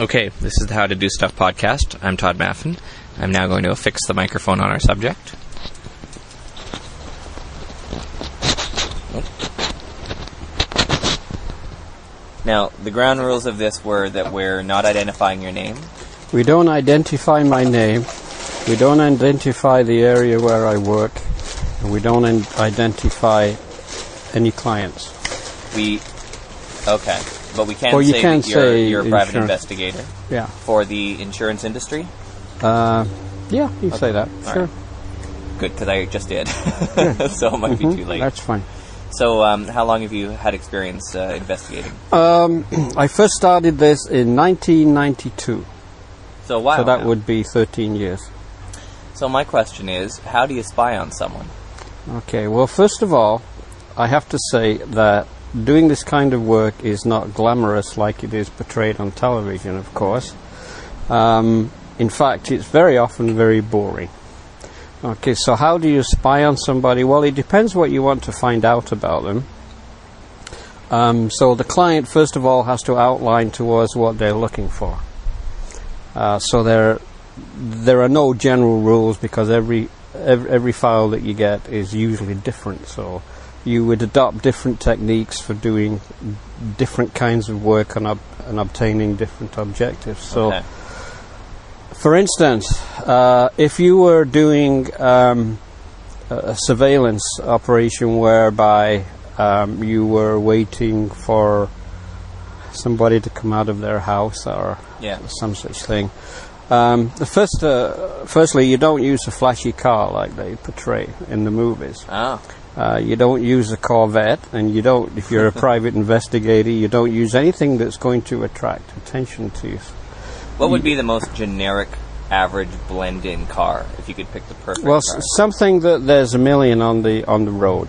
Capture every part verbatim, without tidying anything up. Okay, this is the How to Do Stuff podcast. I'm Todd Maffin. I'm now going to affix the microphone on our subject. Now, the ground rules of this were that we're not identifying your name. We don't identify my name. We don't identify the area where I work. And we don't in- identify any clients. We... Okay. But we can or you say can that you're, say you're a private insurance. investigator yeah. for the insurance industry? Uh, yeah, you can okay. say that. All sure. Right. Good, because I just did. Yeah. So it might mm-hmm. be too late. That's fine. So um, how long have you had experience uh, investigating? Um, I first started this in nineteen ninety-two. So wow. So that now. would be thirteen years. So my question is, how do you spy on someone? Okay, well, first of all, I have to say that doing this kind of work is not glamorous like it is portrayed on television, of course. Um, in fact, it's very often very boring. Okay, so how do you spy on somebody? Well, it depends what you want to find out about them. Um, so the client, first of all, has to outline to us what they're looking for. Uh, so there, there are no general rules because every, every every file that you get is usually different. So you would adopt different techniques for doing different kinds of work and, ob- and obtaining different objectives. So, okay. for instance, uh, if you were doing um, a surveillance operation whereby um, you were waiting for somebody to come out of their house or yeah. some such thing, um, the first, uh, firstly, you don't use a flashy car like they portray in the movies. Oh. Uh, you don't use a Corvette, and you don't, if you're a private investigator, you don't use anything that's going to attract attention to you. What would be the most generic, average, blend-in car, if you could pick the perfect well, car? Well, something that there's a million on the on the road.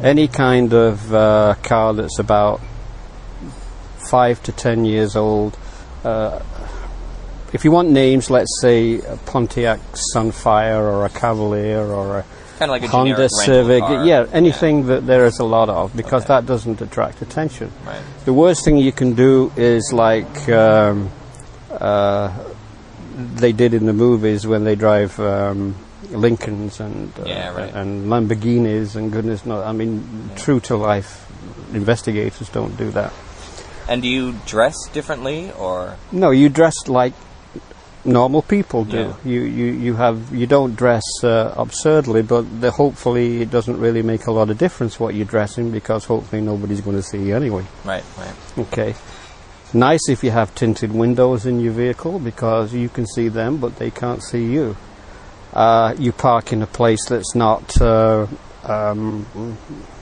Any kind of uh, car that's about five to ten years old. Uh, if you want names, let's say a Pontiac Sunfire, or a Cavalier, or a kind of like a Honda Civic, yeah, anything yeah. that there is a lot of, because okay. that doesn't attract attention. Right. The worst thing you can do is like um, uh, they did in the movies when they drive um, Lincolns and uh, yeah, right. and Lamborghinis and goodness knows. I mean, yeah. true to life investigators don't do that. And do you dress differently, or no? You dress like normal people do. Yeah. You, you you have you don't dress uh, absurdly, but the, hopefully it doesn't really make a lot of difference what you're dressing because hopefully nobody's going to see you anyway. Right, right. Okay. Nice if you have tinted windows in your vehicle because you can see them, but they can't see you. Uh, you park in a place that's not uh, um,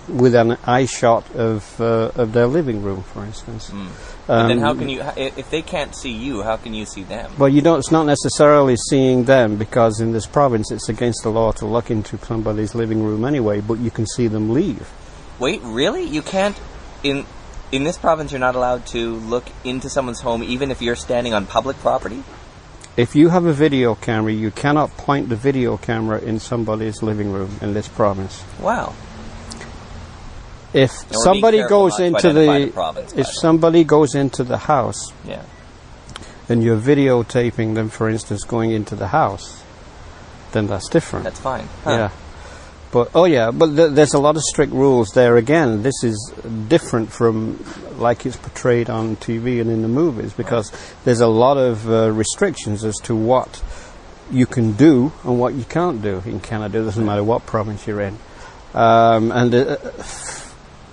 with an eye shot of uh, of their living room, for instance. Mm. Um, then how can you, if they can't see you, how can you see them? Well, you don't, it's not necessarily seeing them because in this province it's against the law to look into somebody's living room anyway, but you can see them leave. Wait, really? You can't, in in this province you're not allowed to look into someone's home even if you're standing on public property? If you have a video camera, you cannot point the video camera in somebody's living room in this province. Wow. If somebody goes into the, the province, if somebody goes into the house, yeah. and you're videotaping them, for instance, going into the house, then that's different. That's fine. Huh. Yeah, but oh yeah, but th- there's a lot of strict rules there. Again, this is different from like it's portrayed on T V and in the movies because right. there's a lot of uh, restrictions as to what you can do and what you can't do in Canada. It doesn't matter what province you're in, um, and. Uh,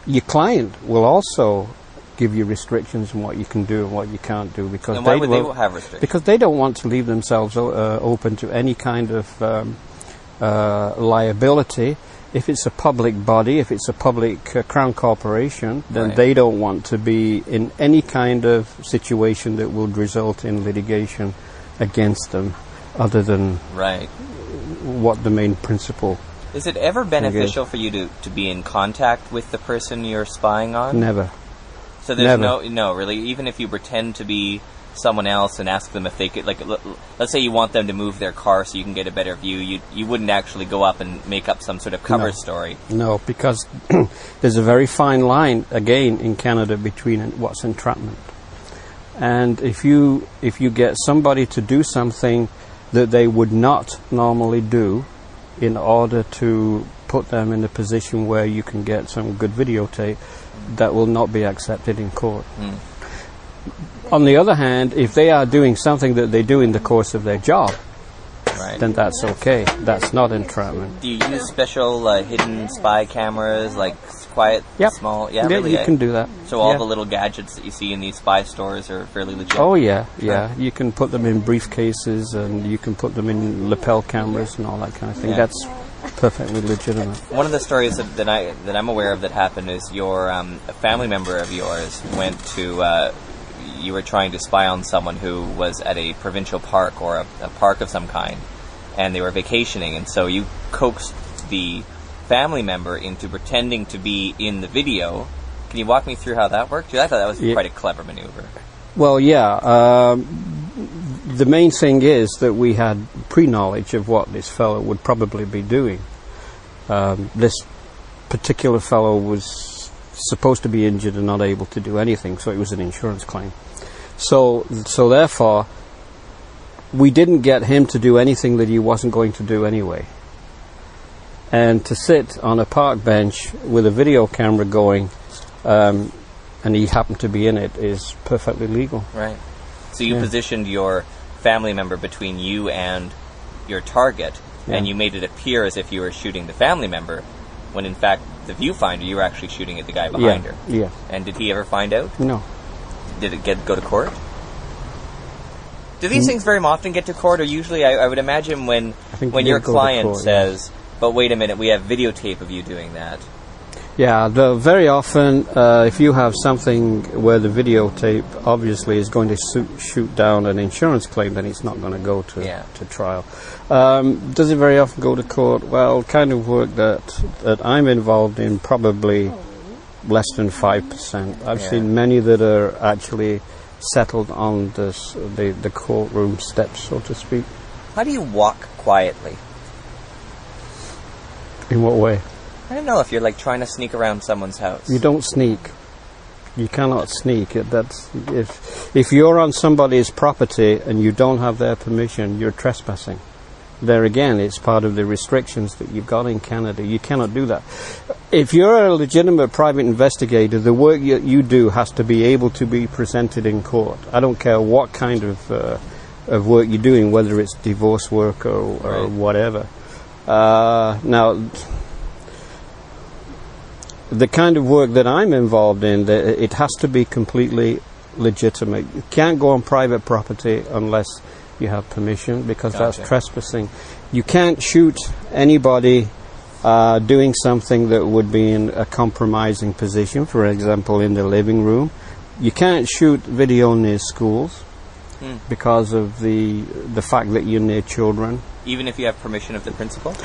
Your client will also give you restrictions on what you can do and what you can't do because and why they would they have restrictions? Because they don't want to leave themselves o- uh, open to any kind of um, uh, liability. If it's a public body, if it's a public uh, crown corporation, then right. they don't want to be in any kind of situation that would result in litigation against them, other than right. what the main principle. Is it ever beneficial okay. for you to, to be in contact with the person you're spying on? Never. So there's Never. no, no, really, even if you pretend to be someone else and ask them if they could, like, l- let's say you want them to move their car so you can get a better view, you you wouldn't actually go up and make up some sort of cover no. story. No, because there's a very fine line, again, in Canada between what's entrapment And if you if you get somebody to do something that they would not normally do in order to put them in a position where you can get some good videotape, that will not be accepted in court. Mm. On the other hand, if they are doing something that they do in the course of their job, right, then that's okay. That's not entrapment. Do you use special uh, hidden spy cameras, like quiet, yep. small? Yeah, yeah really, you I, can do that. So all yeah. the little gadgets that you see in these spy stores are fairly legit? Oh, yeah, yeah. You can put them in briefcases, and you can put them in lapel cameras and all that kind of thing. Yeah. That's perfectly legitimate. One of the stories that, that, I, that I'm aware of that happened is your um, a family member of yours went to... Uh, you were trying to spy on someone who was at a provincial park or a, a park of some kind, and they were vacationing, and so you coaxed the family member into pretending to be in the video. Can you walk me through how that worked? I thought that was yeah. quite a clever maneuver. Well, yeah. Um, the main thing is that we had pre-knowledge of what this fellow would probably be doing. Um, this particular fellow was supposed to be injured and not able to do anything, so it was an insurance claim. So, so therefore, we didn't get him to do anything that he wasn't going to do anyway. And to sit on a park bench with a video camera going, um, and he happened to be in it, is perfectly legal. Right. So you yeah. positioned your family member between you and your target, yeah. and you made it appear as if you were shooting the family member, when in fact the viewfinder, you were actually shooting at the guy behind yeah, her. Yeah. And did he ever find out? No. Did it get go to court? Do these mm. things very often get to court, or usually I, I would imagine when when your client court, says, yeah. but wait a minute, we have videotape of you doing that. Yeah, the, very often uh, if you have something where the videotape obviously is going to shoot, shoot down an insurance claim, then it's not going to go to, yeah. to trial. Um, does it very often go to court? Well, kind of work that, that I'm involved in, probably less than five percent. I've yeah. seen many that are actually settled on this, the, the courtroom steps, so to speak. How do you walk quietly? In what way? I don't know if you're like trying to sneak around someone's house. You don't sneak. You cannot sneak. That's, if, if you're on somebody's property and you don't have their permission, you're trespassing. There again, it's part of the restrictions that you've got in Canada. You cannot do that. If you're a legitimate private investigator, the work you, you do has to be able to be presented in court. I don't care what kind of, uh, of work you're doing, whether it's divorce work or, or right. whatever. Uh, now... The kind of work that I'm involved in, it has to be completely legitimate. You can't go on private property unless you have permission, because gotcha. that's trespassing. You can't shoot anybody uh, doing something that would be in a compromising position, for example, in the living room. You can't shoot video near schools hmm. because of the, the fact that you're near children. Even if you have permission of the principal?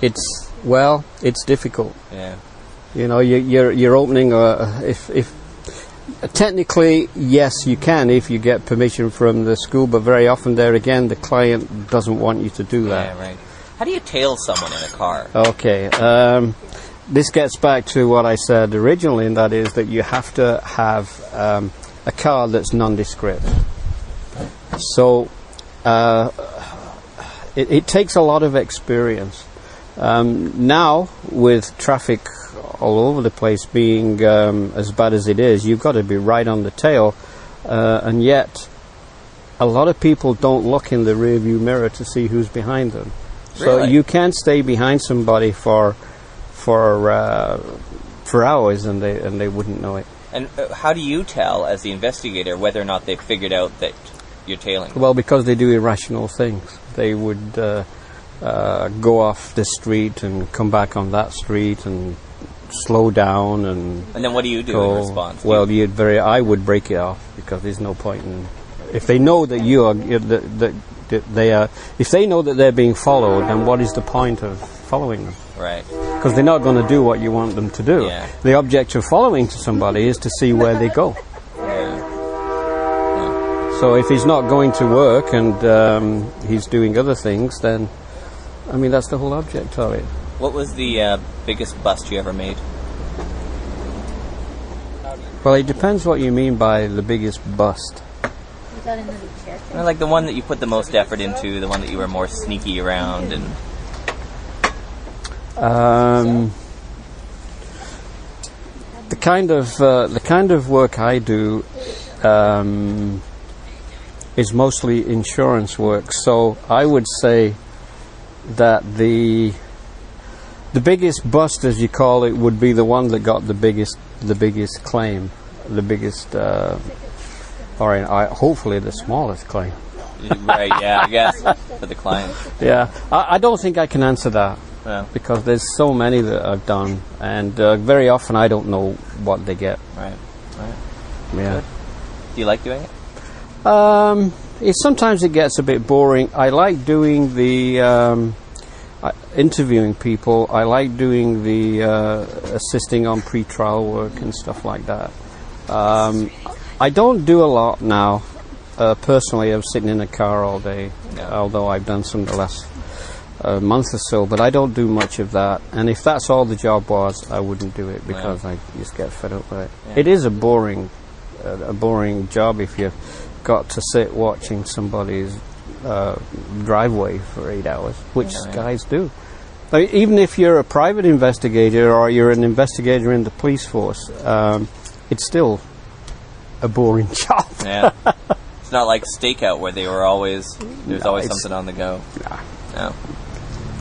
It's... Well, it's difficult. Yeah, you know, you, you're you're opening a. If if technically, yes, you can if you get permission from the school, but very often there again, the client doesn't want you to do that. Yeah, right. How do you tail someone in a car? Okay, um, this gets back to what I said originally, and that is that you have to have um, a car that's nondescript. So, uh, it, it takes a lot of experience. Um, now, with traffic all over the place being um, as bad as it is, you've got to be right on the tail, uh, and yet a lot of people don't look in the rearview mirror to see who's behind them. Really? So you can stay behind somebody for for uh, for hours, and they and they wouldn't know it. And how do you tell, as the investigator, whether or not they've figured out that you're tailing them? Well, because they do irrational things. They would. Uh, Uh, go off this street and come back on that street and slow down and... And then what do you do go, in response? Well, you? you'd very, I would break it off, because there's no point in... If they know that you are... That, that, that they are if they know that they're being followed, then what is the point of following them? Right. Because they're not going to do what you want them to do. Yeah. The object of following to somebody is to see where they go. Yeah. Yeah. So if he's not going to work and um, he's doing other things, then... I mean, that's the whole object of it. What was the uh, biggest bust you ever made? Well, it depends what you mean by the biggest bust. Is that another character? Well, like the one that you put the most effort into, the one that you were more sneaky around, and um, the kind of uh, the kind of work I do um, is mostly insurance work. So I would say that the the biggest bust, as you call it, would be the one that got the biggest the biggest claim, the biggest, uh, or in, uh, hopefully the smallest claim. Right? Yeah, I guess for the client. Yeah, I, I don't think I can answer that yeah. because there's so many that I've done, and uh, very often I don't know what they get. Right. Right. Yeah. Good. Do you like doing it? Um, it sometimes it gets a bit boring. I like doing the. Um, I, interviewing people, I like doing the uh, assisting on pre-trial work and stuff like that. Um, I don't do a lot now. Uh, personally, I'm sitting in a car all day, no. although I've done some the last uh, month or so, but I don't do much of that. And if that's all the job was, I wouldn't do it because yeah. I just get fed up with it. Yeah. It is a boring, uh, a boring job if you've got to sit watching somebody's Uh, driveway for eight hours, which yeah, guys yeah. do. I mean, even if you're a private investigator or you're an investigator in the police force, um, it's still a boring job. Yeah, it's not like Stakeout where they were always there's no, always something on the go. Nah. No,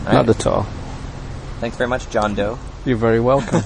right. Not at all. Thanks very much, John Doe. You're very welcome.